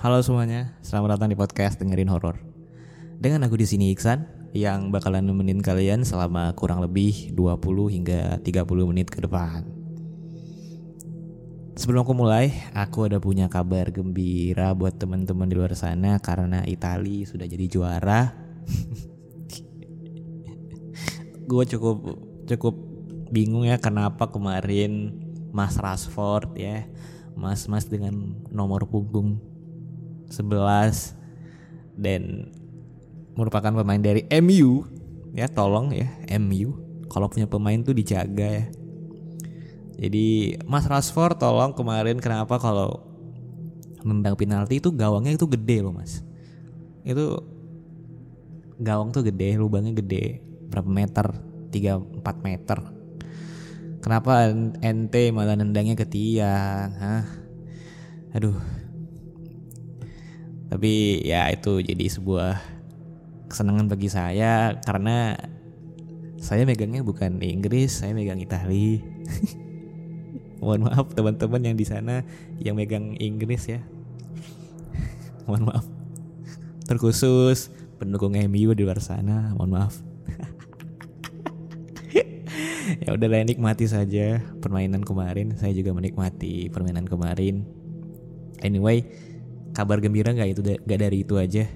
Halo semuanya, selamat datang di podcast Dengerin Horror. Dengan aku di sini Iksan yang bakalan nemenin kalian selama kurang lebih 20 hingga 30 menit ke depan. Sebelum aku mulai, aku ada punya kabar gembira buat teman-teman di luar sana karena Italia sudah jadi juara. Gue cukup bingung ya kenapa kemarin Mas Rashford ya, mas-mas dengan nomor punggung 11 dan merupakan pemain dari MU ya, tolong ya MU kalau punya pemain tuh dijaga ya. Jadi Mas Rashford tolong, kemarin kenapa kalau nendang penalti itu gawangnya itu gede loh Mas. Itu gawang tuh gede, lubangnya gede berapa meter, 3-4 meter. Kenapa ente malah nendangnya ke tiang? Hah? Aduh. Tapi ya itu jadi sebuah kesenangan bagi saya karena saya megangnya bukan Inggris, saya megang Italia. Mohon maaf teman-teman yang di sana yang megang Inggris ya. Mohon maaf. Terkhusus pendukung MU di luar sana, mohon maaf. Ya udah lah, nikmati saja permainan kemarin. Saya juga menikmati permainan kemarin. Anyway, kabar gembira gak dari itu aja.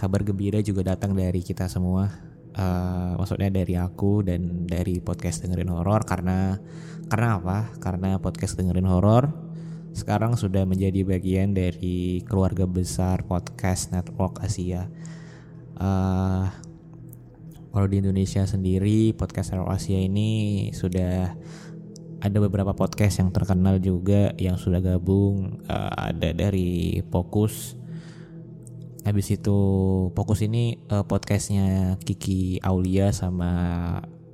Kabar gembira juga datang dari kita semua, maksudnya dari aku dan dari podcast Dengerin Horor. Karena apa? Karena podcast Dengerin Horor sekarang sudah menjadi bagian dari keluarga besar Podcast Network Asia. Kalau di Indonesia sendiri, Podcast Network Asia ini sudah ada beberapa podcast yang terkenal juga yang sudah gabung, ada dari Fokus. Habis itu Fokus ini podcastnya Kiki Aulia sama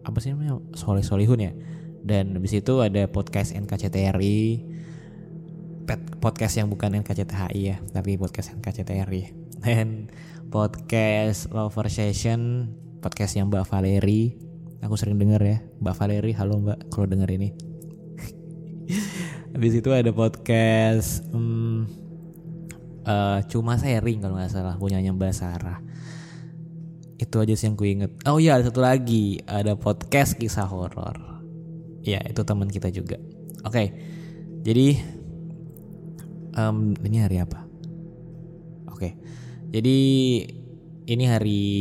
apa sih namanya, Solih Solihun ya. Dan habis itu ada podcast NKCTRI, podcast yang bukan NKCTHI ya, tapi podcast NKCTRI. Dan podcast Lover Session, podcast yang Mbak Valeri. Aku sering denger ya, Mbak Valeri, halo Mbak kalau denger ini. Habis itu ada podcast Cuma Sharing kalau gak salah, punyanya Mbak Sarah. Itu aja sih yang ku inget. Oh iya, ada satu lagi, ada podcast Kisah Horor. Ya itu teman kita juga. Oke, jadi ini hari apa? Oke, jadi ini hari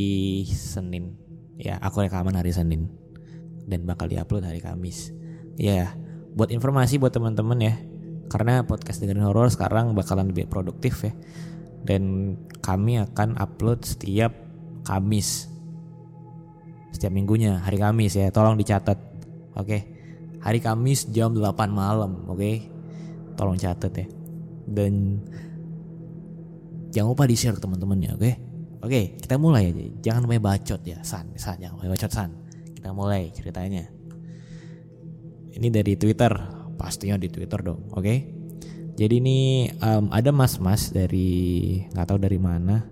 Senin. Ya aku rekaman hari Senin dan bakal diupload hari Kamis. Ya buat informasi buat teman-teman ya, karena podcast Dengerin Horor sekarang bakalan lebih produktif ya. Dan kami akan upload setiap Kamis, setiap minggunya hari Kamis ya, tolong dicatat. Oke, hari Kamis jam 8 malam. Oke, tolong catat ya. Dan jangan lupa di share ke teman-teman ya. Oke, kita mulai aja. Jangan main bacot ya, San, jangan main bacot San. Kita mulai ceritanya. Ini dari Twitter, pastinya di Twitter dong, oke? Okay? Jadi ini ada mas-mas dari nggak tahu dari mana,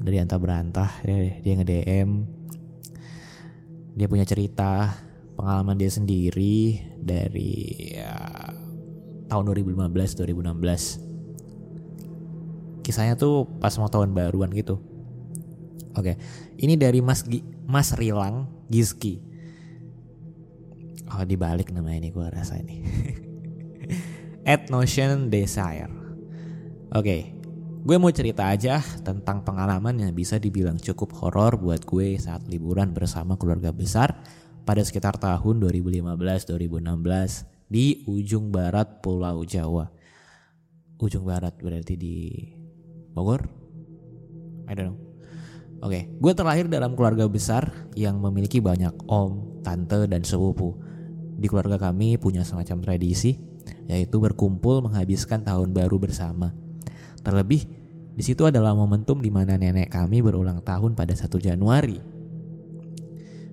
dari antah berantah, dia nge-DM, dia punya cerita pengalaman dia sendiri dari tahun 2015-2016. Kisahnya tuh pas mau tahun baruan gitu. Oke, okay. Ini dari Mas Rilang Giski. Oh dibalik nama ini gue rasa ini. @notion_desire. Oke, okay. Gue mau cerita aja tentang pengalaman yang bisa dibilang cukup horor buat gue saat liburan bersama keluarga besar pada sekitar tahun 2015-2016 di Ujung Barat Pulau Jawa. Ujung Barat berarti di Bogor? I don't know. Oke, gue terlahir dalam keluarga besar yang memiliki banyak om, tante, dan sepupu. Di keluarga kami punya semacam tradisi, yaitu berkumpul menghabiskan tahun baru bersama. Terlebih, di situ adalah momentum di mana nenek kami berulang tahun pada 1 Januari.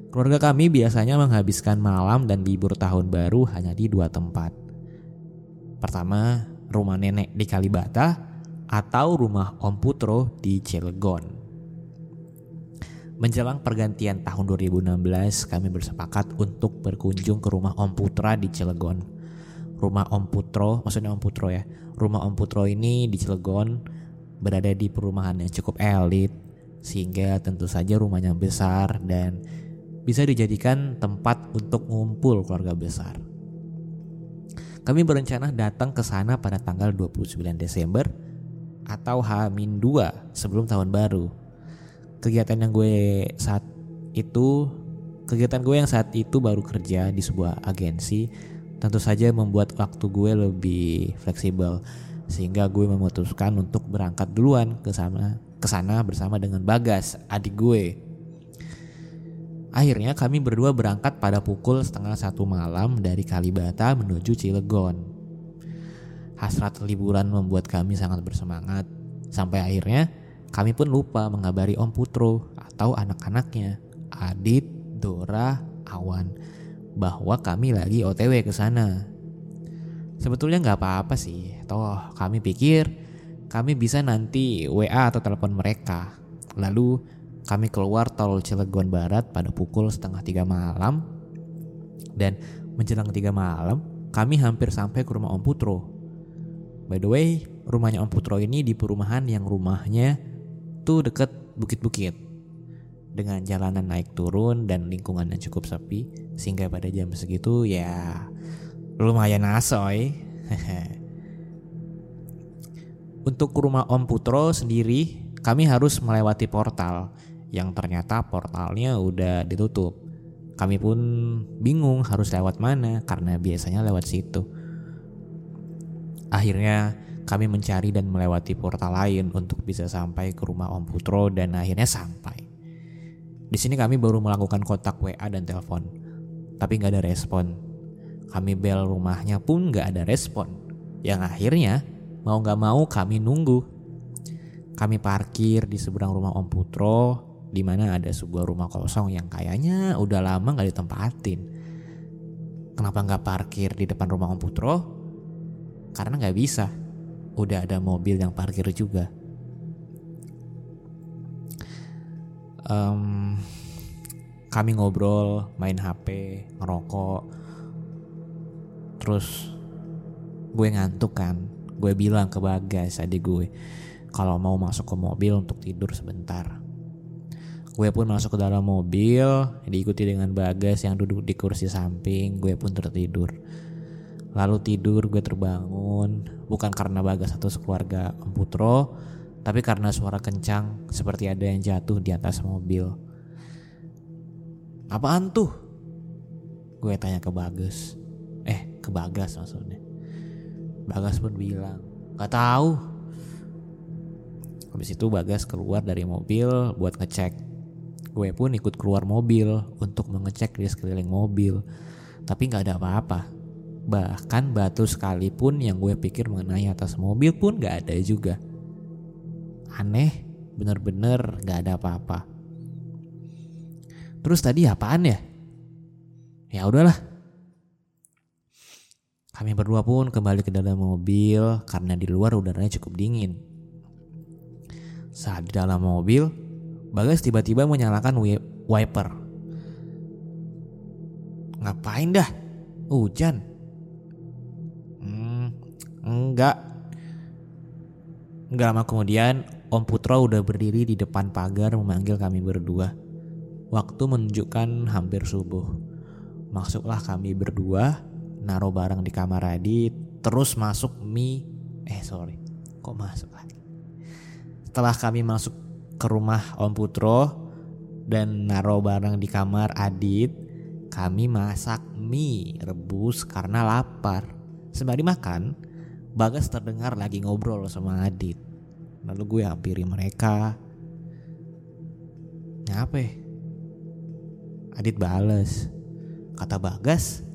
Keluarga kami biasanya menghabiskan malam dan libur tahun baru hanya di dua tempat. Pertama, rumah nenek di Kalibata, atau rumah Om Putro di Cilegon. Menjelang pergantian tahun 2016, kami bersepakat untuk berkunjung ke rumah Om Putra di Cilegon. Rumah Om Putro ini di Cilegon berada di perumahan yang cukup elit, sehingga tentu saja rumahnya besar dan bisa dijadikan tempat untuk ngumpul keluarga besar. Kami berencana datang ke sana pada tanggal 29 Desember atau H-2 sebelum tahun baru. Kegiatan gue yang saat itu baru kerja di sebuah agensi, tentu saja membuat waktu gue lebih fleksibel, sehingga gue memutuskan untuk berangkat duluan ke sana bersama dengan Bagas, adik gue. Akhirnya kami berdua berangkat pada pukul 12:30 malam dari Kalibata menuju Cilegon. Hasrat liburan membuat kami sangat bersemangat. Sampai akhirnya kami pun lupa mengabari Om Putro atau anak-anaknya, Adit, Dora, Awan, bahwa kami lagi OTW ke sana. Sebetulnya gak apa-apa sih, toh kami pikir kami bisa nanti WA atau telepon mereka. Lalu kami keluar tol Cilegon Barat pada pukul 2:30 malam, dan menjelang 3 malam kami hampir sampai ke rumah Om Putro. By the way, rumahnya Om Putro ini di perumahan yang rumahnya tuh deket bukit-bukit, dengan jalanan naik turun dan lingkungan yang cukup sepi, sehingga pada jam segitu ya lumayan asoy. Untuk ke rumah Om Putro sendiri kami harus melewati portal, yang ternyata portalnya udah ditutup. Kami pun bingung harus lewat mana karena biasanya lewat situ. Akhirnya kami mencari dan melewati portal lain untuk bisa sampai ke rumah Om Putro, dan akhirnya sampai. Di sini kami baru melakukan kontak WA dan telepon, tapi gak ada respon. Kami bel rumahnya pun gak ada respon, yang akhirnya mau gak mau kami nunggu. Kami parkir di seberang rumah Om Putro, di mana ada sebuah rumah kosong yang kayaknya udah lama gak ditempatin. Kenapa gak parkir di depan rumah Om Putro? Karena gak bisa, udah ada mobil yang parkir juga. Kami ngobrol, main HP, ngerokok. Terus gue ngantuk kan, gue bilang ke Bagas adik gue kalau mau masuk ke mobil untuk tidur sebentar. Gue pun masuk ke dalam mobil, diikuti dengan Bagas yang duduk di kursi samping. Gue pun tertidur. Lalu tidur gue terbangun, bukan karena Bagas atau sekeluarga Om Putro, tapi karena suara kencang seperti ada yang jatuh di atas mobil. "Apaan tuh?" gue tanya ke Bagas. Ke Bagas maksudnya. Bagas pun bilang, "Gak tahu." Habis itu Bagas keluar dari mobil buat ngecek. Gue pun ikut keluar mobil untuk mengecek di sekeliling mobil. Tapi gak ada apa-apa. Bahkan batu sekalipun yang gue pikir mengenai atas mobil pun gak ada juga. Aneh, bener-bener gak ada apa-apa. "Terus tadi apaan ya?" "Ya udahlah." Kami berdua pun kembali ke dalam mobil karena di luar udaranya cukup dingin. Saat di dalam mobil, Bagas tiba-tiba menyalakan wiper. "Ngapain dah? Hujan?" Enggak lama kemudian, Om Putro udah berdiri di depan pagar memanggil kami berdua. Waktu menunjukkan hampir subuh. Masuklah kami berdua, naruh barang di kamar Adit, terus masuk Kok masuk lagi? Setelah kami masuk ke rumah Om Putro dan naro barang di kamar Adit, kami masak mie rebus karena lapar. Sembari makan, Bagas terdengar lagi ngobrol sama Adit. Lalu gue hampiri mereka. Ngapain? Adit bales. Kata Bagas,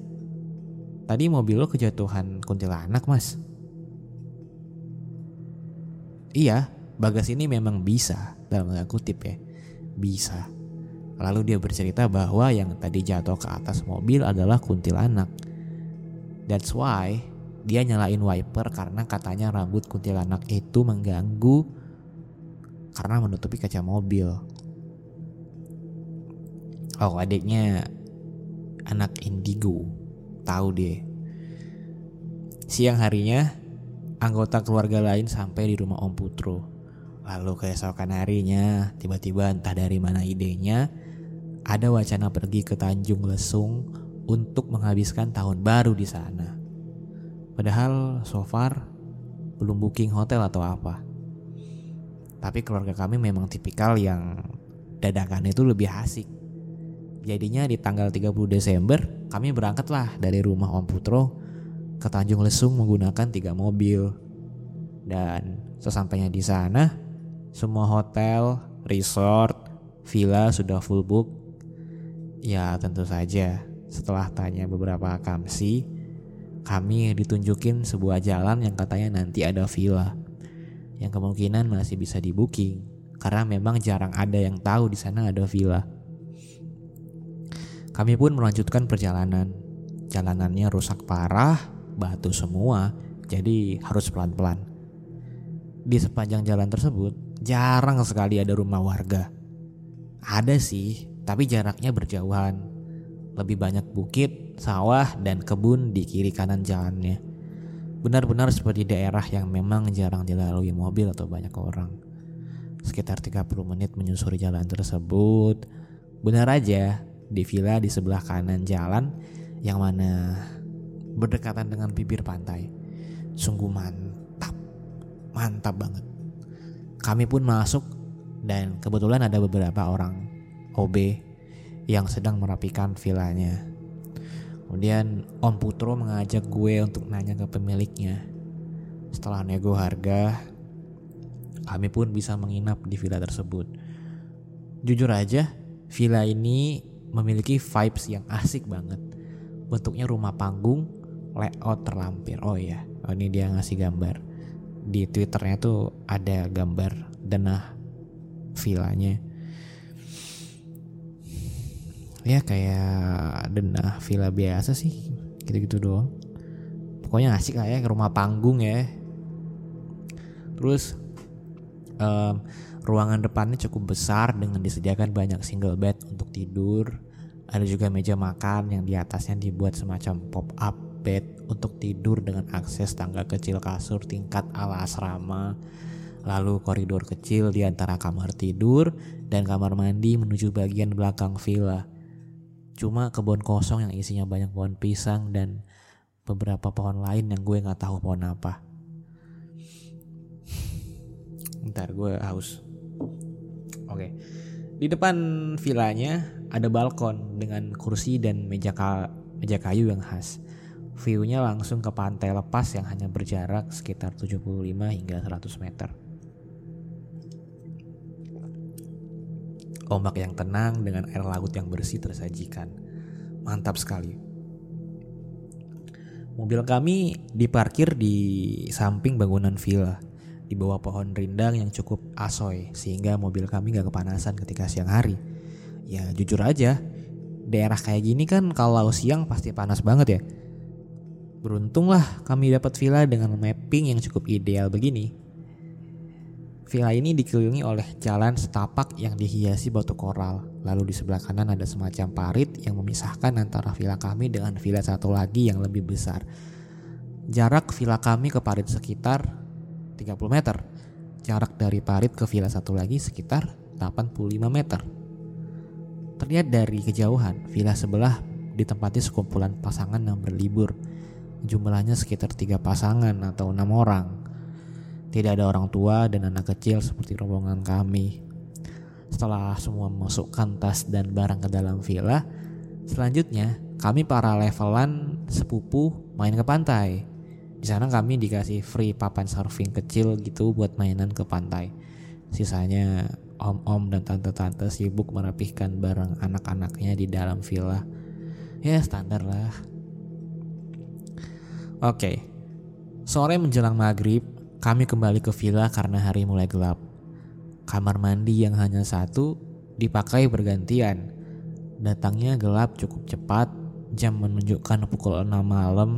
tadi mobil lo kejatuhan kuntilanak, Mas. Iya, Bagas ini memang bisa, dalam tanda kutip ya, bisa. Lalu dia bercerita bahwa yang tadi jatuh ke atas mobil adalah kuntilanak. That's why dia nyalain wiper karena katanya rambut kuntilanak itu mengganggu karena menutupi kaca mobil. Oh, adiknya anak indigo, tahu deh. Siang harinya anggota keluarga lain sampai di rumah Om Putro. Lalu keesokan harinya, tiba-tiba entah dari mana idenya, ada wacana pergi ke Tanjung Lesung untuk menghabiskan tahun baru di sana. Padahal so far belum booking hotel atau apa. Tapi keluarga kami memang tipikal yang dadakannya itu lebih asik. Jadinya di tanggal 30 Desember kami berangkatlah dari rumah Om Putro ke Tanjung Lesung menggunakan 3 mobil. Dan sesampainya di sana, semua hotel, resort, villa sudah full book. Ya tentu saja, setelah tanya beberapa akamsi, kami ditunjukin sebuah jalan yang katanya nanti ada villa yang kemungkinan masih bisa di booking karena memang jarang ada yang tahu di sana ada villa. Kami pun melanjutkan perjalanan. Jalanannya rusak parah, batu semua, jadi harus pelan-pelan. Di sepanjang jalan tersebut jarang sekali ada rumah warga. Ada sih, tapi jaraknya berjauhan. Lebih banyak bukit, sawah, dan kebun di kiri kanan jalannya. Benar-benar seperti daerah yang memang jarang dilalui mobil atau banyak orang. Sekitar 30 menit menyusuri jalan tersebut. Benar aja, di villa di sebelah kanan jalan yang mana berdekatan dengan bibir pantai. Sungguh mantap. Mantap banget. Kami pun masuk dan kebetulan ada beberapa orang OB yang sedang merapikan villanya. Kemudian Om Putro mengajak gue untuk nanya ke pemiliknya. Setelah nego harga, kami pun bisa menginap di villa tersebut. Jujur aja, villa ini memiliki vibes yang asik banget. Bentuknya rumah panggung, layout terlampir. Oh iya, ini dia ngasih gambar. Di Twitternya tuh ada gambar denah villanya. Ya kayak denah villa biasa sih, gitu-gitu doang. Pokoknya asik lah ya, rumah panggung ya. Terus ruangan depannya cukup besar dengan disediakan banyak single bed untuk tidur. Ada juga meja makan yang di atasnya dibuat semacam pop-up bed untuk tidur dengan akses tangga kecil kasur tingkat ala asrama. Lalu koridor kecil di antara kamar tidur dan kamar mandi menuju bagian belakang villa. Cuma kebun kosong yang isinya banyak pohon pisang dan beberapa pohon lain yang gue gak tahu pohon apa. Ntar gue haus. Oke. Di depan villanya ada balkon dengan kursi dan meja kayu yang khas. View-nya langsung ke pantai lepas yang hanya berjarak sekitar 75 hingga 100 meter. Ombak yang tenang dengan air laut yang bersih tersajikan. Mantap sekali. Mobil kami diparkir di samping bangunan villa. Di bawah pohon rindang yang cukup asoy sehingga mobil kami gak kepanasan ketika siang hari. Ya jujur aja, daerah kayak gini kan kalau siang pasti panas banget ya. Beruntunglah kami dapat villa dengan mapping yang cukup ideal begini. Villa ini dikelilingi oleh jalan setapak yang dihiasi batu koral. Lalu di sebelah kanan ada semacam parit yang memisahkan antara villa kami dengan villa satu lagi yang lebih besar. Jarak villa kami ke parit sekitar 30 meter. Jarak dari parit ke villa satu lagi sekitar 85 meter. Terlihat dari kejauhan, villa sebelah ditempati sekumpulan pasangan yang berlibur. Jumlahnya sekitar 3 pasangan atau 6 orang. Tidak ada orang tua dan anak kecil seperti rombongan kami. Setelah semua memasukkan tas dan barang ke dalam villa, selanjutnya kami para levelan sepupu main ke pantai. Di sana kami dikasih free papan surfing kecil gitu buat mainan ke pantai. Sisanya om-om dan tante-tante sibuk merapihkan barang anak-anaknya di dalam villa. Ya standar lah. Oke. Sore menjelang maghrib, kami kembali ke villa karena hari mulai gelap. Kamar mandi yang hanya satu dipakai bergantian. Datangnya gelap cukup cepat, jam menunjukkan pukul 6 malam.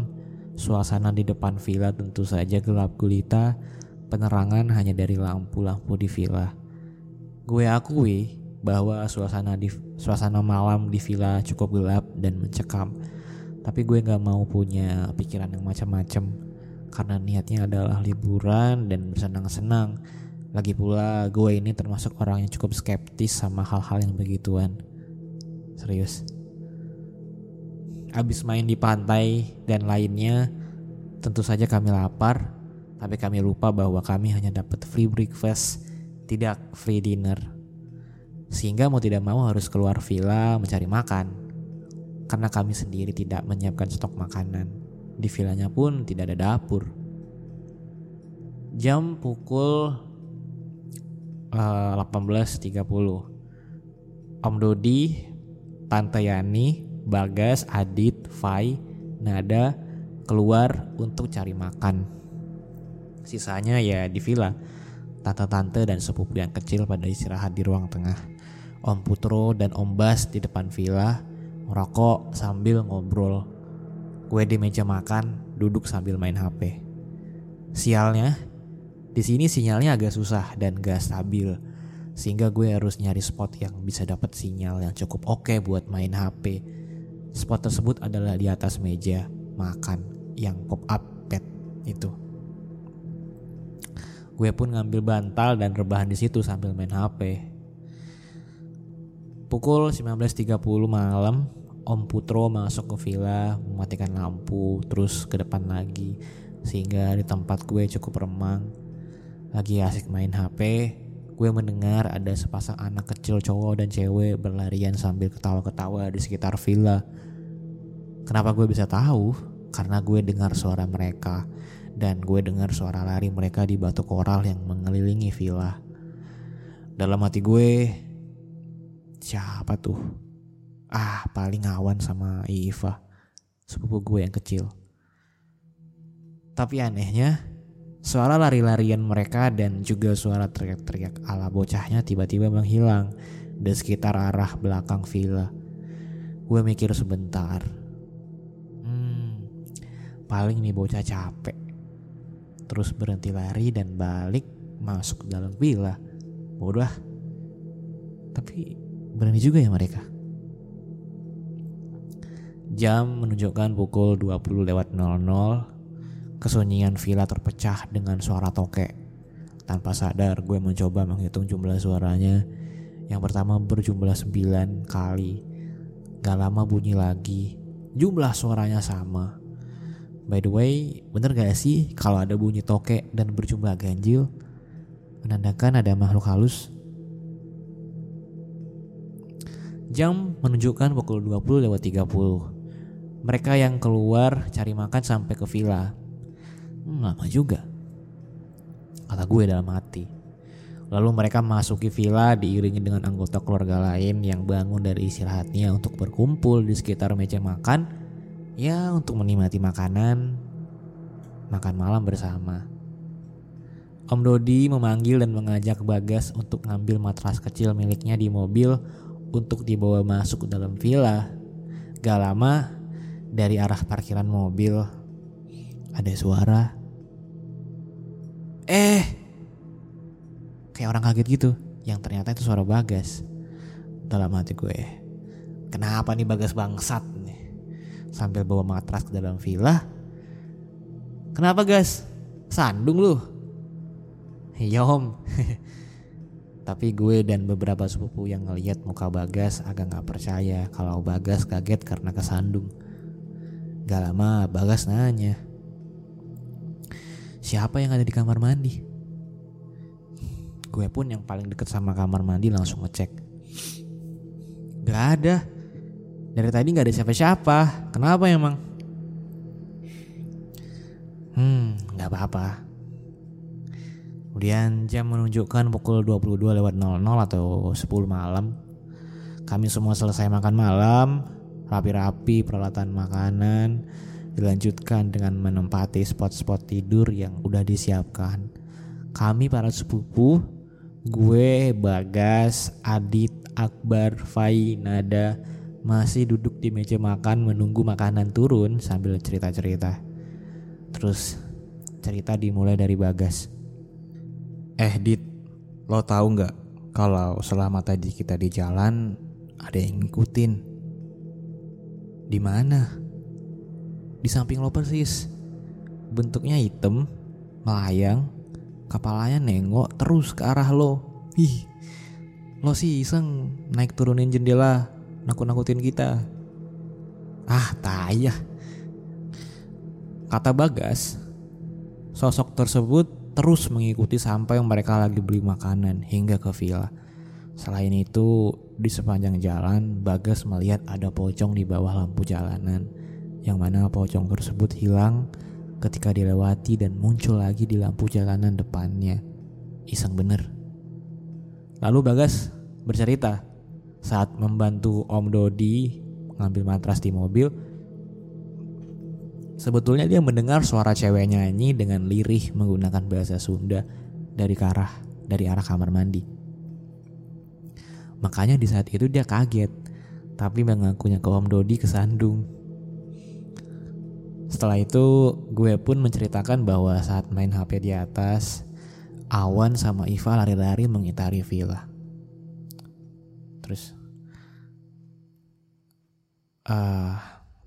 Suasana di depan villa tentu saja gelap gulita, penerangan hanya dari lampu-lampu di villa. Gue akui bahwa suasana malam di villa cukup gelap dan mencekam. Tapi gue gak mau punya pikiran yang macam-macam. Karena niatnya adalah liburan dan bersenang-senang. Lagi pula gue ini termasuk orang yang cukup skeptis sama hal-hal yang begituan. Serius. Abis main di pantai dan lainnya, tentu saja kami lapar. Tapi kami lupa bahwa kami hanya dapat free breakfast, tidak free dinner. Sehingga mau tidak mau harus keluar villa mencari makan. Karena kami sendiri tidak menyiapkan stok makanan. Di villanya pun tidak ada dapur. Jam pukul 18.30. Om Dodi, Tante Yani, Bagas, Adit, Fai, Nada keluar untuk cari makan. Sisanya ya di villa. Tante-tante dan sepupu yang kecil pada istirahat di ruang tengah. Om Putro dan Om Bas di depan villa merokok sambil ngobrol. Gue di meja makan duduk sambil main HP. Sialnya, di sini sinyalnya agak susah dan gak stabil, sehingga gue harus nyari spot yang bisa dapat sinyal yang cukup oke buat main HP. Spot tersebut adalah di atas meja makan yang pop up pad itu. Gue pun ngambil bantal dan rebahan di situ sambil main HP. Pukul 19.30 malam. Om Putro masuk ke villa, mematikan lampu, terus ke depan lagi, sehingga di tempat gue cukup remang. Lagi asik main HP, gue mendengar ada sepasang anak kecil cowok dan cewek berlarian sambil ketawa-ketawa di sekitar villa. Kenapa gue bisa tahu? Karena gue dengar suara mereka, dan gue dengar suara lari mereka di batu koral yang mengelilingi villa. Dalam hati gue, siapa tuh? Paling Awan sama Ifa, sepupu gue yang kecil. Tapi anehnya, suara lari-larian mereka dan juga suara teriak-teriak ala bocahnya tiba-tiba menghilang di sekitar arah belakang villa. Gue mikir sebentar. Paling nih bocah capek. Terus berhenti lari dan balik masuk ke dalam villa. Bodoh. Tapi berani juga ya mereka. Jam menunjukkan pukul 20.00. Kesunyian villa terpecah dengan suara tokek. Tanpa sadar gue mencoba menghitung jumlah suaranya. Yang pertama berjumlah 9 kali. Gak lama bunyi lagi. Jumlah suaranya sama. By the way, bener gak sih kalau ada bunyi tokek dan berjumlah ganjil? Menandakan ada makhluk halus. Jam menunjukkan pukul 20.30. Mereka yang keluar cari makan sampai ke villa. Lama juga, kata gue dalam hati. Lalu mereka masuki villa diiringi dengan anggota keluarga lain yang bangun dari istirahatnya untuk berkumpul di sekitar meja makan. Ya untuk menikmati makanan, makan malam bersama. Om Dodi memanggil dan mengajak Bagas untuk ngambil matras kecil miliknya di mobil untuk dibawa masuk ke dalam villa. Gak lama, dari arah parkiran mobil ada suara. Kayak orang kaget gitu. Yang ternyata itu suara Bagas. Dalam hati gue, kenapa nih Bagas bangsat nih, sambil bawa matras ke dalam villa. Kenapa Gas? Sandung lu? Iya Om. Tapi gue dan beberapa sepupu yang ngelihat muka Bagas agak gak percaya kalau Bagas kaget karena kesandung. Gak lama Bagas nanya, siapa yang ada di kamar mandi? gue pun yang paling deket sama kamar mandi langsung ngecek. Gak ada. Dari tadi gak ada siapa-siapa. Kenapa emang? Gak apa-apa. Kemudian jam menunjukkan pukul 22.00 atau 10 malam. Kami semua selesai makan malam, rapi-rapi peralatan makanan, dilanjutkan dengan menempati spot-spot tidur yang udah disiapkan. Kami para sepupu, gue, Bagas, Adit, Akbar, Fai, Nada masih duduk di meja makan menunggu makanan turun sambil cerita-cerita. Terus cerita dimulai dari Bagas. Dit, lo tahu nggak kalau selama tadi kita di jalan ada yang ngikutin? Di mana? Di samping lo persis. Bentuknya hitam, melayang, kepalanya nengok terus ke arah lo. Ih, lo sih iseng naik turunin jendela, nakut-nakutin kita. Ah, tayah. Kata Bagas, sosok tersebut terus mengikuti sampai mereka lagi beli makanan hingga ke villa. Selain itu, di sepanjang jalan Bagas melihat ada pocong di bawah lampu jalanan, yang mana pocong tersebut hilang ketika dilewati dan muncul lagi di lampu jalanan depannya. Iseng bener. Lalu Bagas bercerita saat membantu Om Dodi ngambil matras di mobil. Sebetulnya dia mendengar suara cewek nyanyi dengan lirih menggunakan bahasa Sunda dari arah kamar mandi. Makanya di saat itu dia kaget, tapi mengakunya ke Om Dodi kesandung. Setelah itu gue pun menceritakan bahwa saat main HP di atas, Awan sama Ifa lari-lari mengitari villa. Terus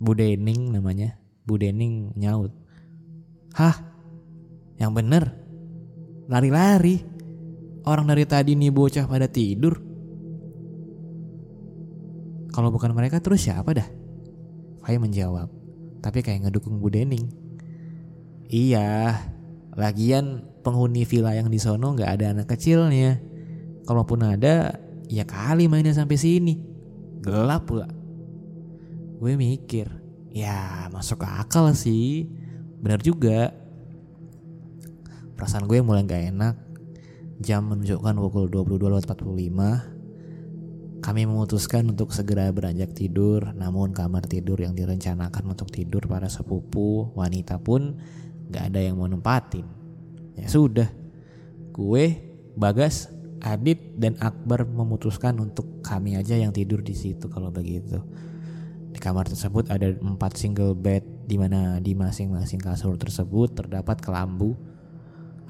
Bu Dening namanya, Bu Dening nyaut, "Hah? Yang bener? Lari-lari? Orang dari tadi nih bocah pada tidur. Kalau bukan mereka terus siapa dah?" Fai menjawab, tapi kayak ngedukung Bu Dening. "Iya, lagian penghuni villa yang di sono gak ada anak kecilnya. Kalaupun ada, ya kali mainnya sampai sini. Gelap pula." Gue mikir, ya masuk akal sih. Benar juga. Perasaan gue mulai gak enak. Jam menunjukkan pukul 22.45. Kami memutuskan untuk segera beranjak tidur, namun kamar tidur yang direncanakan untuk tidur para sepupu wanita pun gak ada yang mau nempatin. Ya sudah, gue, Bagas, Adit, dan Akbar memutuskan untuk kami aja yang tidur di situ kalau begitu. Di kamar tersebut ada 4 single bed, di mana di masing-masing kasur tersebut terdapat kelambu.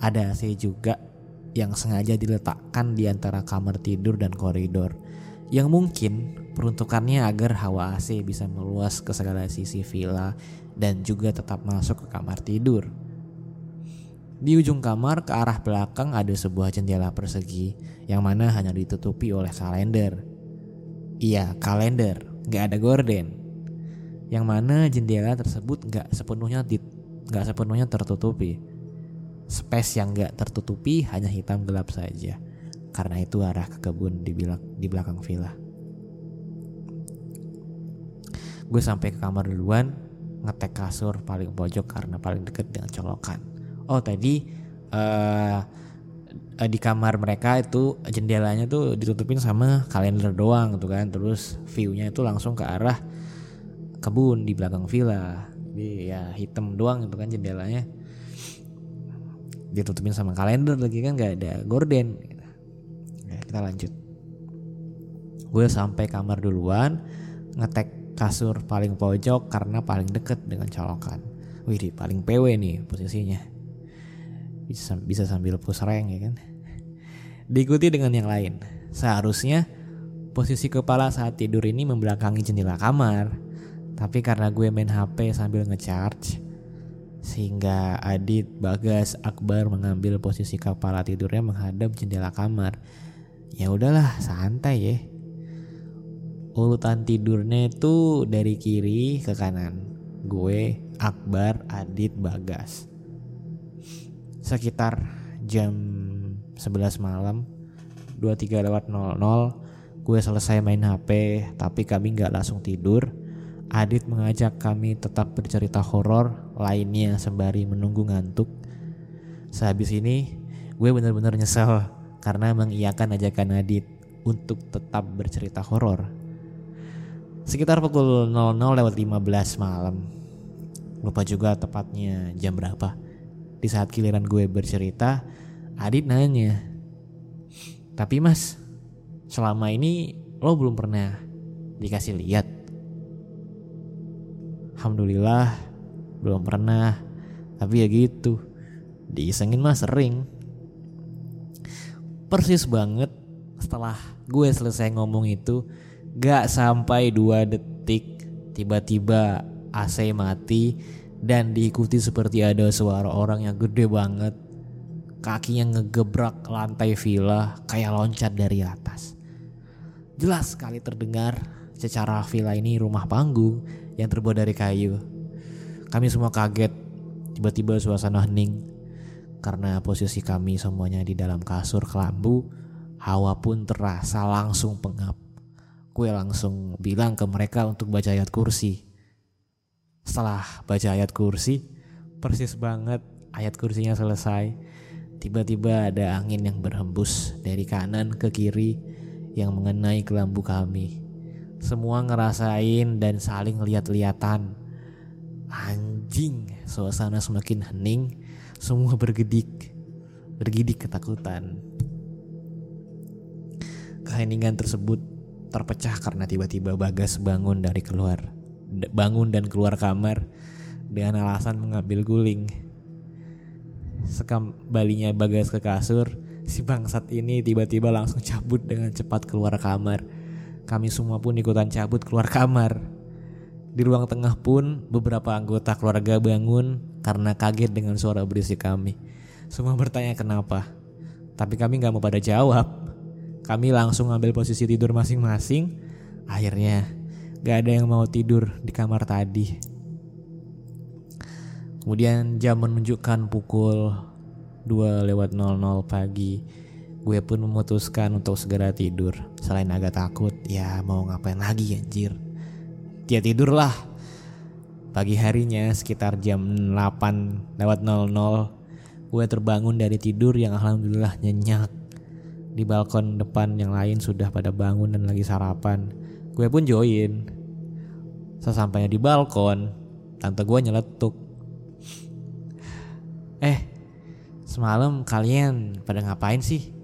Ada AC juga yang sengaja diletakkan di antara kamar tidur dan koridor, yang mungkin peruntukannya agar hawa AC bisa meluas ke segala sisi villa dan juga tetap masuk ke kamar tidur. Di ujung kamar ke arah belakang ada sebuah jendela persegi yang mana hanya ditutupi oleh kalender. Iya, kalender, gak ada gorden. Yang mana jendela tersebut gak sepenuhnya tertutupi. Space yang gak tertutupi hanya hitam gelap saja. Karena itu arah ke kebun di belakang villa. Gue sampai ke kamar duluan, ngetek kasur paling pojok karena paling deket dengan colokan. Oh, tadi di kamar mereka itu jendelanya tuh ditutupin sama kalender doang gitu kan. Terus view-nya itu langsung ke arah kebun di belakang villa. Jadi ya hitam doang gitu kan jendelanya. Ditutupin sama kalender lagi kan, gak ada gorden. Kita lanjut. Gue sampai kamar duluan, ngetek kasur paling pojok karena paling deket dengan colokan. Wih, di paling PW nih posisinya. Bisa sambil push rank ya kan. Diikuti dengan yang lain. Seharusnya posisi kepala saat tidur ini membelakangi jendela kamar, tapi karena gue main HP sambil ngecharge, sehingga Adit, Bagas, Akbar mengambil posisi kepala tidurnya menghadap jendela kamar. Ya udahlah, santai ya. Urutan tidurnya itu dari kiri ke kanan. Gue, Akbar, Adit, Bagas. Sekitar jam 11 malam 23:00, gue selesai main HP, tapi kami gak langsung tidur. Adit mengajak kami tetap bercerita horor lainnya sembari menunggu ngantuk. Sehabis ini, gue benar-benar nyesel karena mengiyakan ajakan Adit untuk tetap bercerita horor. Sekitar pukul 00:15 malam, lupa juga tepatnya jam berapa. Di saat giliran gue bercerita, Adit nanya, "Tapi mas, selama ini lo belum pernah dikasih lihat?" Alhamdulillah belum pernah, tapi ya gitu, diisengin mah sering. Persis banget setelah gue selesai ngomong itu, gak sampai 2 detik, tiba-tiba AC mati dan diikuti seperti ada suara orang yang gede banget, kakinya ngegebrak lantai villa kayak loncat dari atas. Jelas sekali terdengar secara villa ini rumah panggung yang terbuat dari kayu. Kami semua kaget, tiba-tiba suasana hening. Karena posisi kami semuanya di dalam kasur kelambu, hawa pun terasa langsung pengap. Gue langsung bilang ke mereka untuk baca ayat kursi. Setelah baca ayat kursi, persis banget ayat kursinya selesai. Tiba-tiba ada angin yang berhembus dari kanan ke kiri yang mengenai kelambu kami. Semua ngerasain dan saling lihat-lihatan. Anjing, suasana semakin hening. Semua bergidik ketakutan. Keheningan tersebut terpecah karena tiba-tiba Bagas bangun dan keluar kamar dengan alasan mengambil guling. Sekembalinya Bagas ke kasur, si bangsat ini tiba-tiba langsung cabut dengan cepat keluar kamar. Kami semua pun ikutan cabut keluar kamar. Di ruang tengah pun beberapa anggota keluarga bangun karena kaget dengan suara berisik kami. Semua bertanya kenapa, tapi kami gak mau pada jawab. Kami langsung ambil posisi tidur masing-masing. Akhirnya gak ada yang mau tidur di kamar tadi. Kemudian jam menunjukkan pukul 2:00 pagi. Gue pun memutuskan untuk segera tidur. Selain agak takut, ya mau ngapain lagi anjir. Ya tidurlah. Pagi harinya sekitar jam 8:00, gue terbangun dari tidur yang alhamdulillah nyenyak. Di balkon depan yang lain sudah pada bangun dan lagi sarapan. Gue pun join. Sesampainya di balkon, tante gue nyeletuk, "Semalam kalian pada ngapain sih?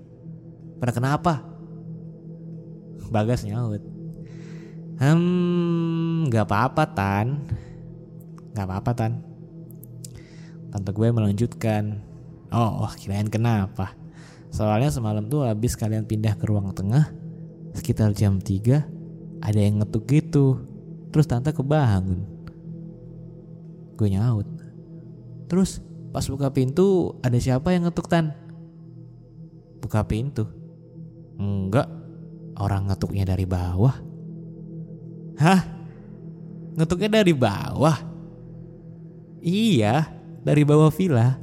Pada kenapa?" Bagas nyaut, Gak apa-apa tan. Tante gue melanjutkan, "Oh, kirain kenapa. Soalnya semalam tuh habis kalian pindah ke ruang tengah, sekitar jam 3 ada yang ngetuk gitu. Terus tante kebangun." Gue nyaut, "Terus pas buka pintu ada siapa yang ngetuk tan?" "Buka pintu? Enggak, orang ngetuknya dari bawah." "Hah? Ngetuknya dari bawah?" "Iya, dari bawah villa.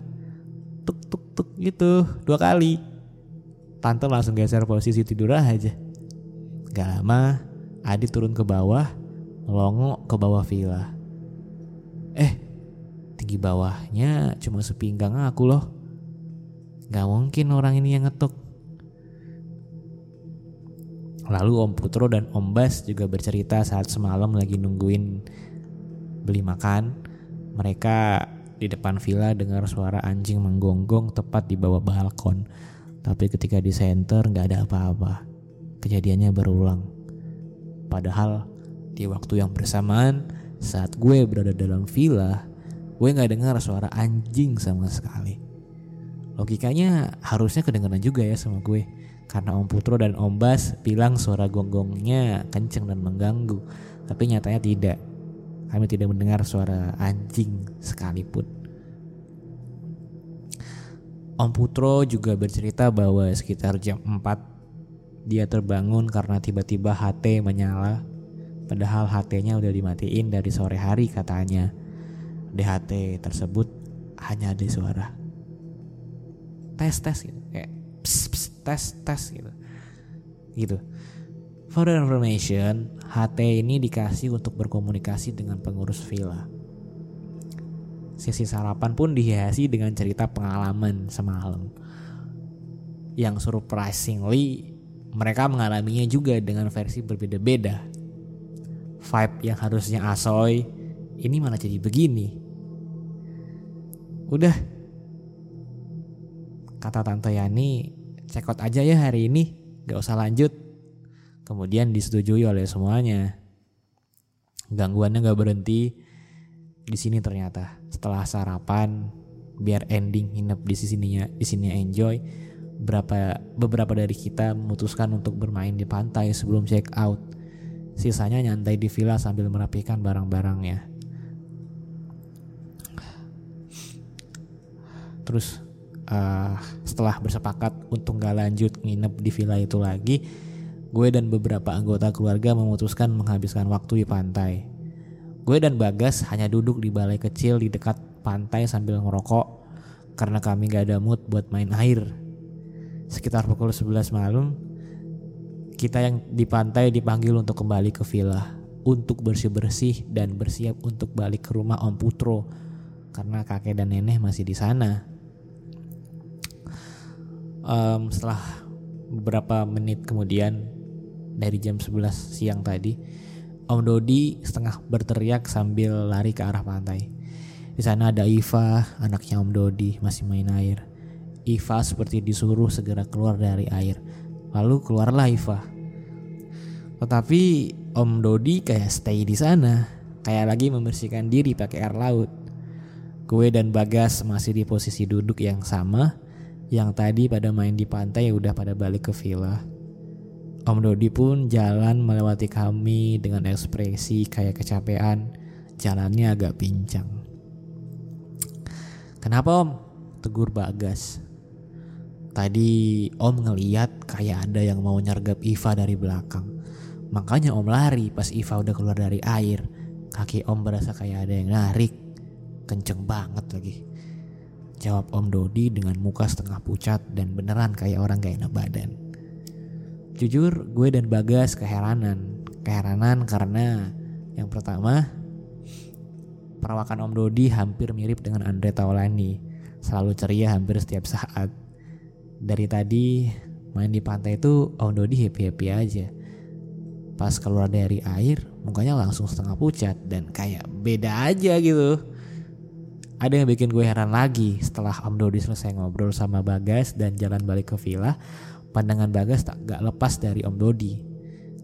Tuk tuk tuk gitu 2 kali. Tante langsung geser posisi tidur aja. Gak lama Adit turun ke bawah, melongo ke bawah villa. Tinggi bawahnya cuma sepinggang aku loh. Gak mungkin orang ini yang ngetuk." Lalu Om Putro dan Om Bas juga bercerita saat semalam lagi nungguin beli makan. Mereka di depan villa dengar suara anjing menggonggong tepat di bawah balkon. Tapi ketika di senter gak ada apa-apa. Kejadiannya berulang. Padahal di waktu yang bersamaan saat gue berada dalam villa, gue gak dengar suara anjing sama sekali. Logikanya harusnya kedengeran juga ya sama gue. Karena Om Putro dan Om Bas bilang suara gonggongnya kenceng dan mengganggu. Tapi nyatanya tidak. Kami tidak mendengar suara anjing sekalipun. Om Putro juga bercerita bahwa sekitar jam 4 dia terbangun karena tiba-tiba HT menyala. Padahal HT-nya udah dimatiin dari sore hari katanya. DHT tersebut hanya ada suara tes gitu, kayak pss, tes gitu. For information, HT ini dikasih untuk berkomunikasi dengan pengurus villa. Sesi sarapan pun dihiasi dengan cerita pengalaman semalam. Yang surprisingly, mereka mengalaminya juga dengan versi berbeda-beda. Vibe yang harusnya asoy, ini malah jadi begini. Udah, kata Tante Yani, check out aja ya hari ini, gak usah lanjut. Kemudian disetujui oleh semuanya. Gangguannya gak berhenti di sini ternyata. Setelah sarapan, biar ending nginep di sininya enjoy. Beberapa dari kita memutuskan untuk bermain di pantai sebelum check out. Sisanya nyantai di villa sambil merapikan barang-barangnya. Terus setelah bersepakat untuk gak lanjut nginep di villa itu lagi, gue dan beberapa anggota keluarga memutuskan menghabiskan waktu di pantai. Gue dan Bagas hanya duduk di balai kecil di dekat pantai sambil ngerokok karena kami gak ada mood buat main air. Sekitar pukul 11 malam, kita yang di pantai dipanggil untuk kembali ke villa, untuk bersih-bersih dan bersiap untuk balik ke rumah Om Putro karena kakek dan nenek masih di sana. Setelah beberapa menit kemudian, dari jam 11 siang tadi, Om Dodi setengah berteriak sambil lari ke arah pantai. Di sana ada Ifa, anaknya Om Dodi, masih main air. Ifa seperti disuruh segera keluar dari air. Lalu keluarlah Ifa. Tetapi Om Dodi kayak stay di sana, kayak lagi membersihkan diri pakai air laut. Gue dan Bagas masih di posisi duduk yang sama. Yang tadi pada main di pantai udah pada balik ke villa. Om Dodi pun jalan melewati kami dengan ekspresi kayak kecapean. Jalannya agak pincang. Kenapa Om? Tegur Bagas. Tadi Om ngeliat kayak ada yang mau nyergap Iva dari belakang. Makanya Om lari pas Iva udah keluar dari air. Kaki Om berasa kayak ada yang narik. Kenceng banget lagi. Jawab Om Dodi dengan muka setengah pucat dan beneran kayak orang gak enak badan. Jujur gue dan Bagas keheranan. Keheranan karena yang pertama, perawakan Om Dodi hampir mirip dengan Andre Taulani. Selalu ceria hampir setiap saat. Dari tadi main di pantai itu Om Dodi happy-happy aja. Pas keluar dari air mukanya langsung setengah pucat dan kayak beda aja gitu. Ada yang bikin gue heran lagi, setelah Om Dodi selesai ngobrol sama Bagas dan jalan balik ke villa, pandangan Bagas tak gak lepas dari Om Dodi.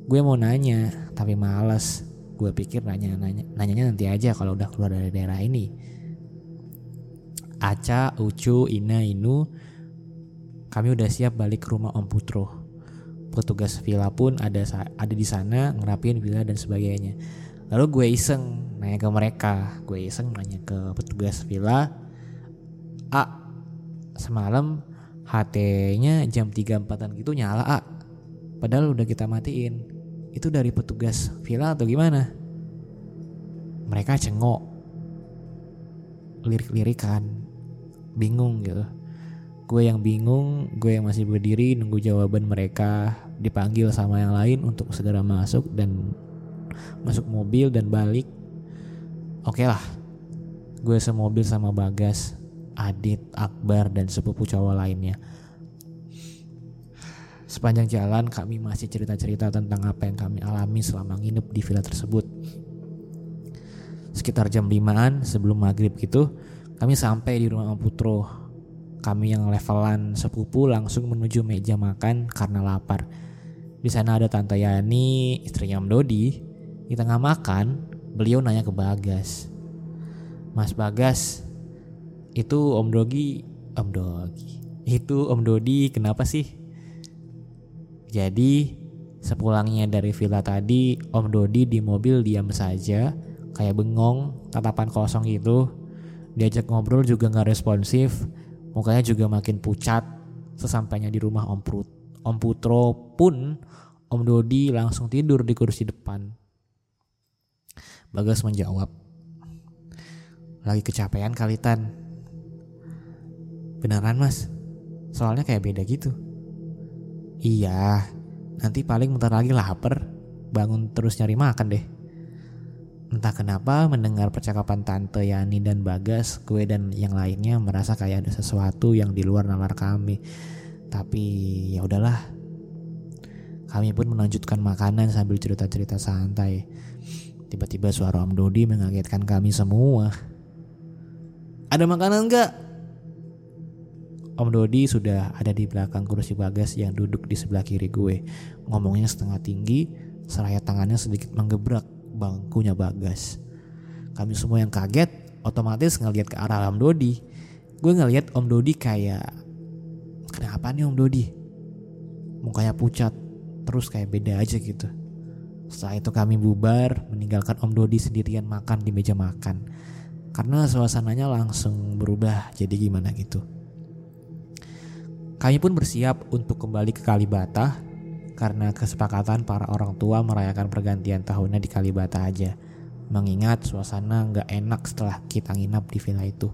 Gue mau nanya, tapi malas. Gue pikir nanyanya nanti aja kalau udah keluar dari daerah ini. Aca, Ucu, Ina, Inu, kami udah siap balik ke rumah Om Putro. Petugas villa pun ada di sana, ngerapiin villa dan sebagainya. Lalu gue iseng nanya ke mereka. Gue iseng nanya ke petugas villa, "A, semalam HT-nya jam 3-4an gitu nyala, A. Padahal udah kita matiin. Itu dari petugas villa atau gimana?" Mereka cengok, lirik-lirikan, bingung gitu. Gue yang bingung, gue yang masih berdiri nunggu jawaban mereka. Dipanggil sama yang lain untuk segera masuk dan masuk mobil dan balik. Oke lah, gue semobil sama Bagas, Adit, Akbar dan sepupu cowok lainnya. Sepanjang jalan kami masih cerita-cerita tentang apa yang kami alami selama nginep di villa tersebut. Sekitar jam 5an sebelum maghrib gitu, kami sampai di rumah Om Putro. Kami yang levelan sepupu langsung menuju meja makan karena lapar. Di sana ada Tante Yani, istrinya Om Dodi. Di tengah makan, beliau nanya ke Bagas, "Mas Bagas, itu Om Dodi kenapa sih?" Jadi sepulangnya dari villa tadi, Om Dodi di mobil diam saja, kayak bengong, tatapan kosong gitu. Diajak ngobrol juga gak responsif, mukanya juga makin pucat. Sesampainya di rumah Om Putro pun, Om Dodi langsung tidur di kursi depan. Bagas menjawab, "Lagi kecapean kali Tan." "Beneran Mas, soalnya kayak beda gitu." Iya, nanti paling bentar lagi lapar, bangun terus nyari makan deh. Entah kenapa mendengar percakapan Tante Yani dan Bagas, gue dan yang lainnya merasa kayak ada sesuatu yang di luar nalar kami. Tapi ya udahlah. Kami pun melanjutkan makanan sambil cerita-cerita santai. Tiba-tiba suara Om Dodi mengagetkan kami semua. Ada makanan gak? Om Dodi sudah ada di belakang kursi Bagas yang duduk di sebelah kiri gue. Ngomongnya setengah tinggi, seraya tangannya sedikit menggebrak bangkunya Bagas. Kami semua yang kaget otomatis ngelihat ke arah Om Dodi. Gue ngelihat Om Dodi kayak, kenapa nih Om Dodi? Mukanya pucat, terus kayak beda aja gitu. Setelah itu kami bubar, meninggalkan Om Dodi sendirian makan di meja makan, karena suasananya langsung berubah jadi gimana gitu. Kami pun bersiap untuk kembali ke Kalibata, karena kesepakatan para orang tua merayakan pergantian tahunnya di Kalibata aja, mengingat suasana gak enak setelah kita nginap di villa itu.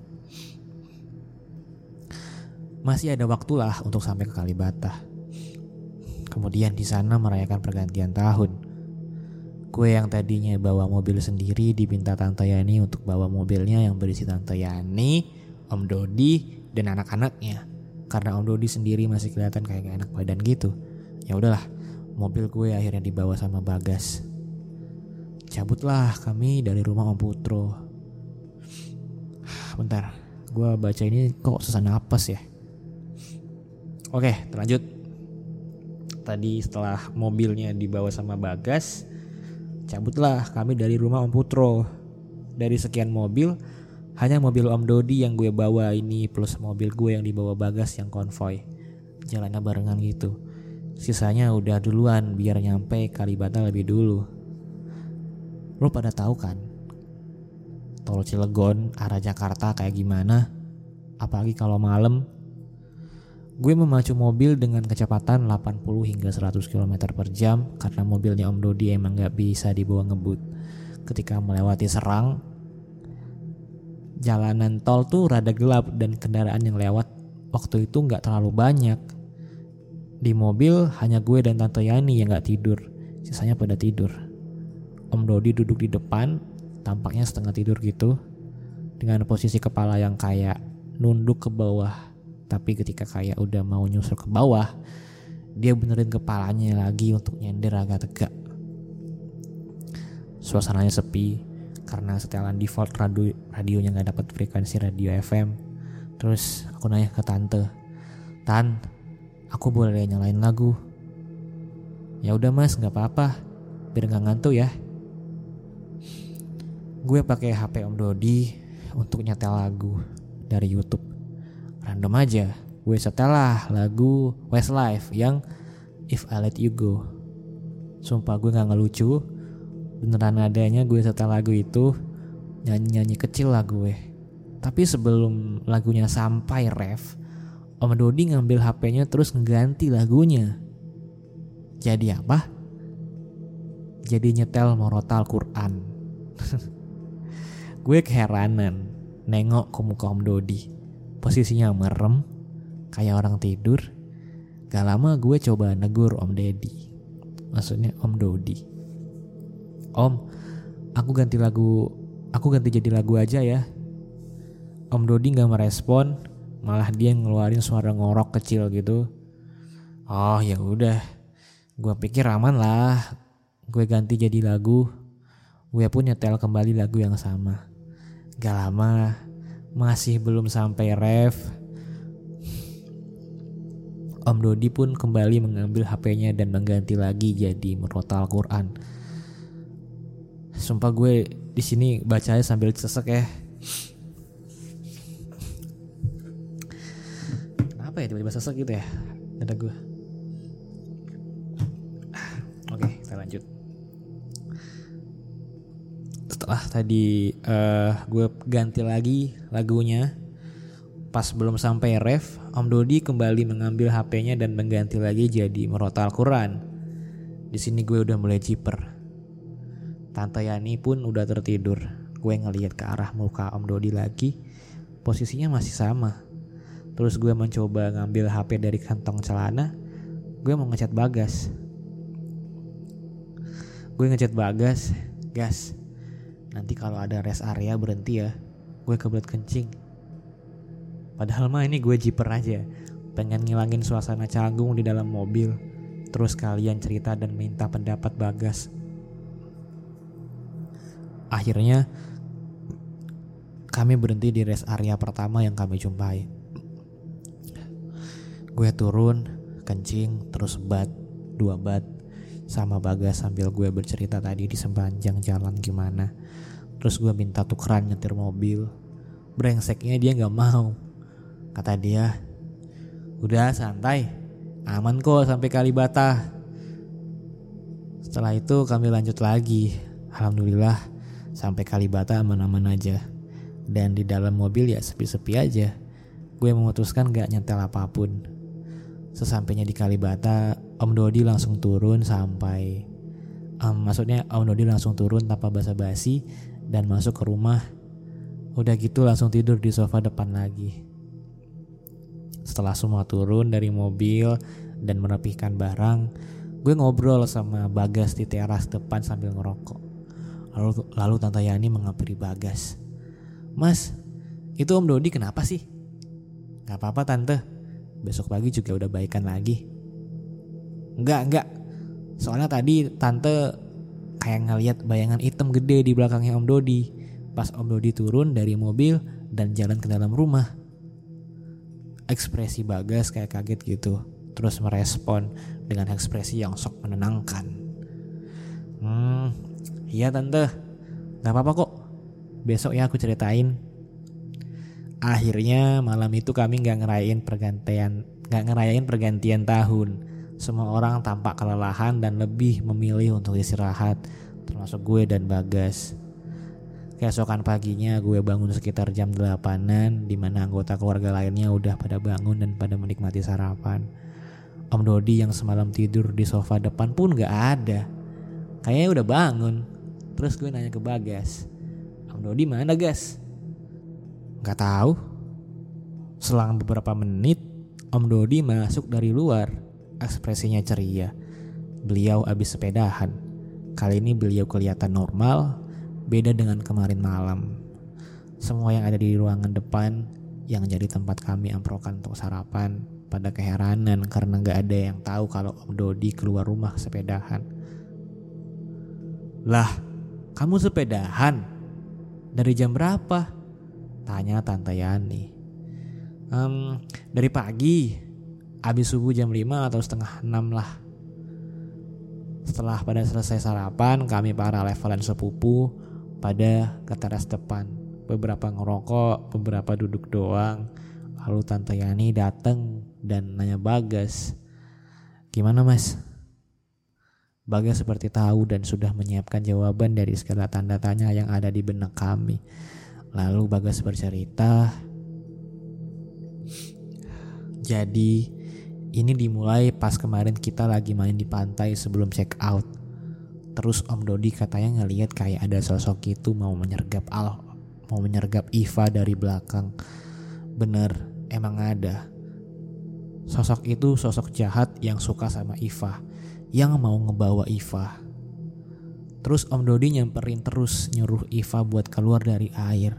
Masih ada waktulah untuk sampai ke Kalibata. Kemudian di sana merayakan pergantian tahun. Gue yang tadinya bawa mobil sendiri diminta Tante Yani untuk bawa mobilnya yang berisi Tante Yani, Om Dodi, dan anak-anaknya, karena Om Dodi sendiri masih kelihatan kayak gak enak badan gitu. Ya udahlah, mobil gue akhirnya dibawa sama Bagas. Cabutlah kami dari rumah Om Putro. Bentar, gue baca ini kok susah napas ya. Oke, terlanjut. Tadi setelah mobilnya dibawa sama Bagas, cabutlah kami dari rumah Om Putro. Dari sekian mobil, hanya mobil Om Dodi yang gue bawa ini plus mobil gue yang dibawa Bagas yang konvoy. Jalannya barengan gitu. Sisanya udah duluan biar nyampe Kalibata lebih dulu. Lo pada tahu kan tol Cilegon arah Jakarta kayak gimana? Apalagi kalau malam. Gue memacu mobil dengan kecepatan 80 hingga 100 km per jam karena mobilnya Om Dodi emang gak bisa dibawa ngebut. Ketika melewati Serang, jalanan tol tuh rada gelap dan kendaraan yang lewat waktu itu gak terlalu banyak. Di mobil hanya gue dan Tante Yani yang gak tidur, sisanya pada tidur. Om Dodi duduk di depan, tampaknya setengah tidur gitu, dengan posisi kepala yang kayak nunduk ke bawah. Tapi ketika kayak udah mau nyusul ke bawah, dia benerin kepalanya lagi untuk nyender agak tegak. Suasananya sepi, karena setelan default radionya gak dapat frekuensi radio FM. Terus aku nanya ke Tante, "Tan, aku boleh nyalain lagu?" "Ya udah Mas, nggak apa-apa, biar nggak ngantuk ya." Gue pakai HP Om Dodi untuk nyetel lagu dari YouTube. Random aja, gue setel lah lagu Westlife yang If I Let You Go. Sumpah gue nggak ngelucu, beneran adanya gue setel lagu itu, nyanyi-nyanyi kecil lah gue. Tapi sebelum lagunya sampai ref, Om Dodi ngambil HP-nya terus ngeganti lagunya. Jadi apa? Jadi nyetel Morotal Quran. Gue keheranan nengok ke muka Om Dodi. Posisinya merem, kayak orang tidur. Gak lama gue coba negur Om Dodi. Maksudnya Om Dodi. "Om, aku ganti jadi lagu aja ya." Om Dodi gak merespon. Malah dia ngeluarin suara ngorok kecil gitu. Oh ya udah, gue pikir aman lah. Gue ganti jadi lagu. Gue pun nyetel kembali lagu yang sama. Gak lama, masih belum sampai ref, Om Dodi pun kembali mengambil HP-nya dan mengganti lagi jadi Morotal Quran. Sumpah gue di sini bacanya sambil sesek ya. Apa ya tiba-tiba sesek gitu ya dada gue. Oke, kita lanjut. Setelah tadi gue ganti lagi lagunya, pas belum sampai ref, Om Dodi kembali mengambil HP-nya dan mengganti lagi jadi Morotal Quran. Di sini gue udah mulai jiper. Tante Yani pun udah tertidur. Gue ngelihat ke arah muka Om Dodi lagi, posisinya masih sama. Terus gue mencoba ngambil HP dari kantong celana, gue mau ngechat Bagas. Gue ngechat Bagas, "Gas, nanti kalau ada rest area berhenti ya, gue kebelet kencing." Padahal mah ini gue jiper aja, pengen ngilangin suasana canggung di dalam mobil, terus kalian cerita dan minta pendapat Bagas. Akhirnya kami berhenti di rest area pertama yang kami jumpai. Gue turun, kencing, terus bat, 2 bat sama Bagas sambil gue bercerita tadi di sepanjang jalan gimana. Terus gue minta tukeran nyetir mobil. Brengseknya dia gak mau. Kata dia, "Udah santai, aman kok sampai Kalibata." Setelah itu kami lanjut lagi. Alhamdulillah sampai Kalibata aman-aman aja. Dan di dalam mobil ya sepi-sepi aja. Gue memutuskan gak nyetel apapun. Sesampainya di Kalibata, Om Dodi langsung turun sampai maksudnya Om Dodi langsung turun tanpa basa-basi dan masuk ke rumah. Udah gitu langsung tidur di sofa depan lagi. Setelah semua turun dari mobil dan merapihkan barang, gue ngobrol sama Bagas di teras depan sambil ngerokok. Lalu Tante Yani menghampiri Bagas. "Mas, itu Om Dodi kenapa sih?" "Gak apa-apa Tante, besok pagi juga udah baikan lagi." Enggak, soalnya tadi Tante kayak ngeliat bayangan hitam gede di belakangnya Om Dodi pas Om Dodi turun dari mobil dan jalan ke dalam rumah." Ekspresi Bagas kayak kaget gitu, terus merespon dengan ekspresi yang sok menenangkan. "Iya Tante, gak apa-apa kok, besok ya aku ceritain." Akhirnya malam itu kami gak ngerayain pergantian tahun. Semua orang tampak kelelahan dan lebih memilih untuk istirahat, termasuk gue dan Bagas. Keesokan paginya gue bangun sekitar jam 8-an di mana anggota keluarga lainnya udah pada bangun dan pada menikmati sarapan. Om Dodi yang semalam tidur di sofa depan pun gak ada. Kayaknya udah bangun. Terus gue nanya ke Bagas, "Om Dodi mana Gas?" "Gak tahu." Selang beberapa menit Om Dodi masuk dari luar. Ekspresinya ceria. Beliau abis sepedahan. Kali ini beliau kelihatan normal, beda dengan kemarin malam. Semua yang ada di ruangan depan yang jadi tempat kami amprokan untuk sarapan pada keheranan karena gak ada yang tahu kalau Om Dodi keluar rumah sepedahan. "Lah, kamu sepedahan? Dari jam berapa?" tanya Tante Yani. Dari pagi, abis subuh jam 5 atau setengah 6 lah." Setelah pada selesai sarapan, kami para levelan sepupu pada ke teras depan. Beberapa ngerokok, beberapa duduk doang. Lalu Tante Yani datang dan nanya Bagas, "Gimana Mas?" Bagas seperti tahu dan sudah menyiapkan jawaban dari segala tanda tanya yang ada di benak kami. Lalu Bagas bercerita, "Jadi ini dimulai pas kemarin kita lagi main di pantai sebelum check out. Terus Om Dodi katanya ngelihat kayak ada sosok itu mau menyergap Ifa dari belakang. Bener, emang ada. Sosok itu sosok jahat yang suka sama Ifa, yang mau ngebawa Ifa. Terus Om Dodi nyamperin terus nyuruh Ifa buat keluar dari air.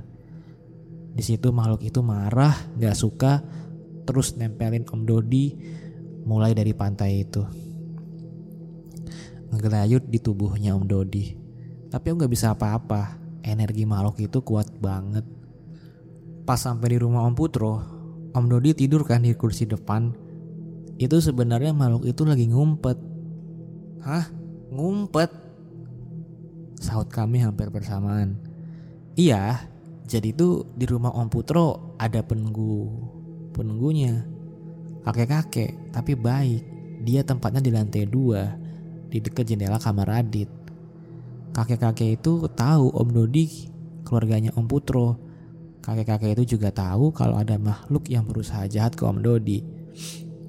Di situ makhluk itu marah, gak suka, terus nempelin Om Dodi mulai dari pantai itu. Ngegelayut di tubuhnya Om Dodi. Tapi aku gak bisa apa-apa. Energi makhluk itu kuat banget. Pas sampai di rumah Om Putro, Om Dodi tidur kan di kursi depan. Itu sebenarnya makhluk itu lagi ngumpet." "Hah? Ngumpet?" sahut kami hampir bersamaan. "Iya, jadi tuh di rumah Om Putro ada penunggunya. Kakek-kakek, tapi baik. Dia tempatnya di lantai 2. Di dekat jendela kamar Adit. Kakek-kakek itu tahu Om Dodi keluarganya Om Putro. Kakek-kakek itu juga tahu kalau ada makhluk yang berusaha jahat ke Om Dodi.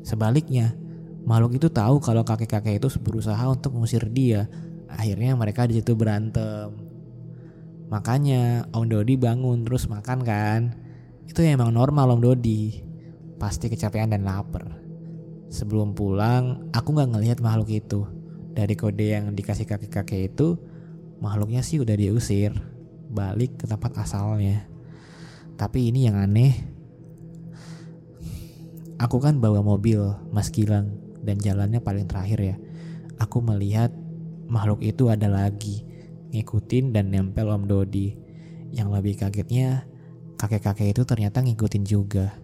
Sebaliknya, makhluk itu tahu kalau kakek-kakek itu berusaha untuk mengusir dia. Akhirnya mereka di situ berantem. Makanya Om Dodi bangun terus makan kan. Itu emang normal Om Dodi. Pasti kecapean dan lapar. Sebelum pulang, aku gak ngelihat makhluk itu. Dari kode yang dikasih kakek-kakek itu, makhluknya sih udah diusir, balik ke tempat asalnya. Tapi ini yang aneh, aku kan bawa mobil Mas Gilang dan jalannya paling terakhir ya. Aku melihat makhluk itu ada lagi, ngikutin dan nempel Om Dodi. Yang lebih kagetnya, kakek-kakek itu ternyata ngikutin juga.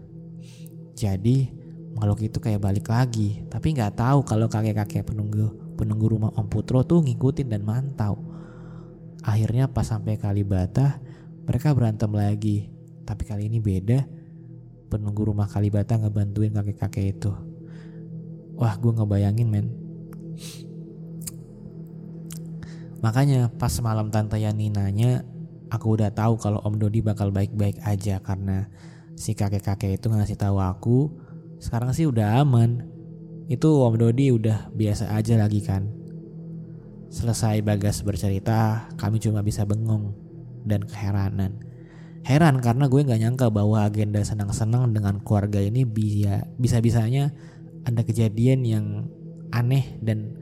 Jadi makhluk itu kayak balik lagi, tapi nggak tahu kalau kakek-kakek penunggu rumah Om Putro tuh ngikutin dan mantau. Akhirnya pas sampai Kalibata, mereka berantem lagi, tapi kali ini beda. Penunggu rumah Kalibata ngebantuin kakek-kakek itu. Wah, gue ngebayangin men. Makanya pas semalam Tante Yani nanya, aku udah tahu kalau Om Dodi bakal baik-baik aja karena si kakek-kakek itu ngasih tahu aku. Sekarang sih udah aman. Itu Om Dodi udah biasa aja lagi kan. Selesai Bagas bercerita, kami cuma bisa bengong dan keheranan. Heran karena gue gak nyangka bahwa agenda senang-senang dengan keluarga ini bisa-bisanya ada kejadian yang aneh dan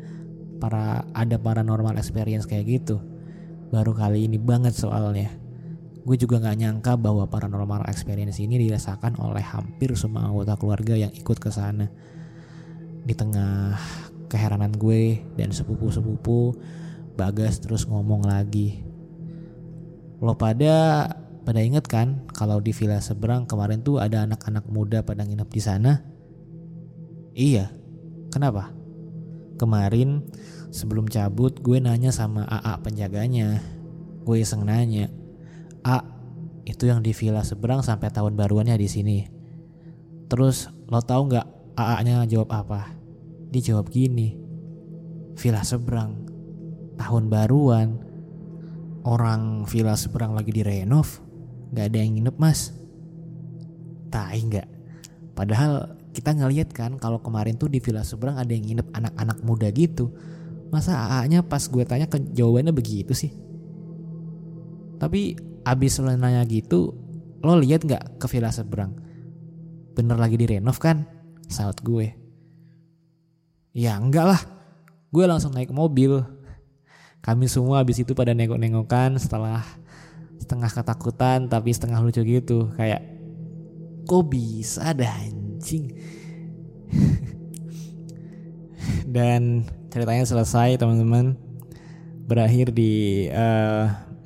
ada paranormal experience kayak gitu. Baru kali ini banget soalnya. Gue juga gak nyangka bahwa paranormal experience ini dirasakan oleh hampir semua anggota keluarga yang ikut ke sana. Di tengah keheranan gue dan sepupu-sepupu, Bagas terus ngomong lagi. Lo pada inget kan kalau di villa seberang kemarin tuh ada anak-anak muda pada nginep di sana? Iya, kenapa? Kemarin sebelum cabut gue nanya sama AA penjaganya. Gue iseng nanya, A, itu yang di villa seberang sampai tahun baruannya di sini. Terus lo tahu nggak AA-nya jawab apa? Dia jawab gini, villa seberang, tahun baruan, orang villa seberang lagi direnov, nggak ada yang nginep mas. Tai nggak? Padahal kita ngeliat kan kalau kemarin tuh di villa seberang ada yang nginep anak-anak muda gitu. Masa AA-nya pas gue tanya jawabannya begitu sih? Tapi abis lo nanya gitu, lo lihat gak ke villa seberang? Bener lagi direnov kan? Saut gue. Ya enggak lah, gue langsung naik mobil. Kami semua abis itu pada nengok-nengokan setelah setengah ketakutan tapi setengah lucu gitu. Kayak, kok bisa dah anjing? Dan ceritanya selesai teman-teman. Berakhir di...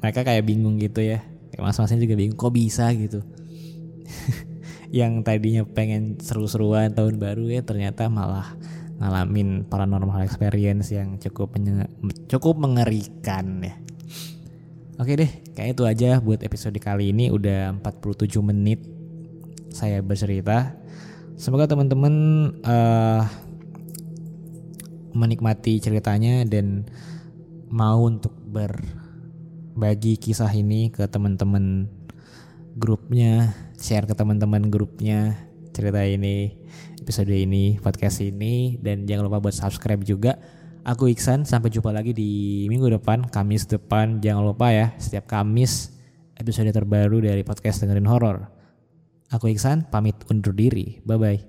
mereka kayak bingung gitu ya. Kayak mas-masnya juga bingung. Kok bisa gitu. Yang tadinya pengen seru-seruan tahun baru ya. Ternyata malah ngalamin paranormal experience yang cukup mengerikan ya. Oke deh. Kayaknya itu aja buat episode kali ini. Udah 47 menit saya bercerita. Semoga teman-teman menikmati ceritanya. Dan mau untuk bagi kisah ini ke teman-teman grupnya, share ke teman-teman grupnya cerita ini, episode ini, podcast ini, dan jangan lupa buat subscribe juga. Aku Iksan, sampai jumpa lagi di minggu depan, Kamis depan. Jangan lupa ya, setiap Kamis episode terbaru dari podcast Dengerin Horror. Aku Iksan, pamit undur diri. Bye-bye.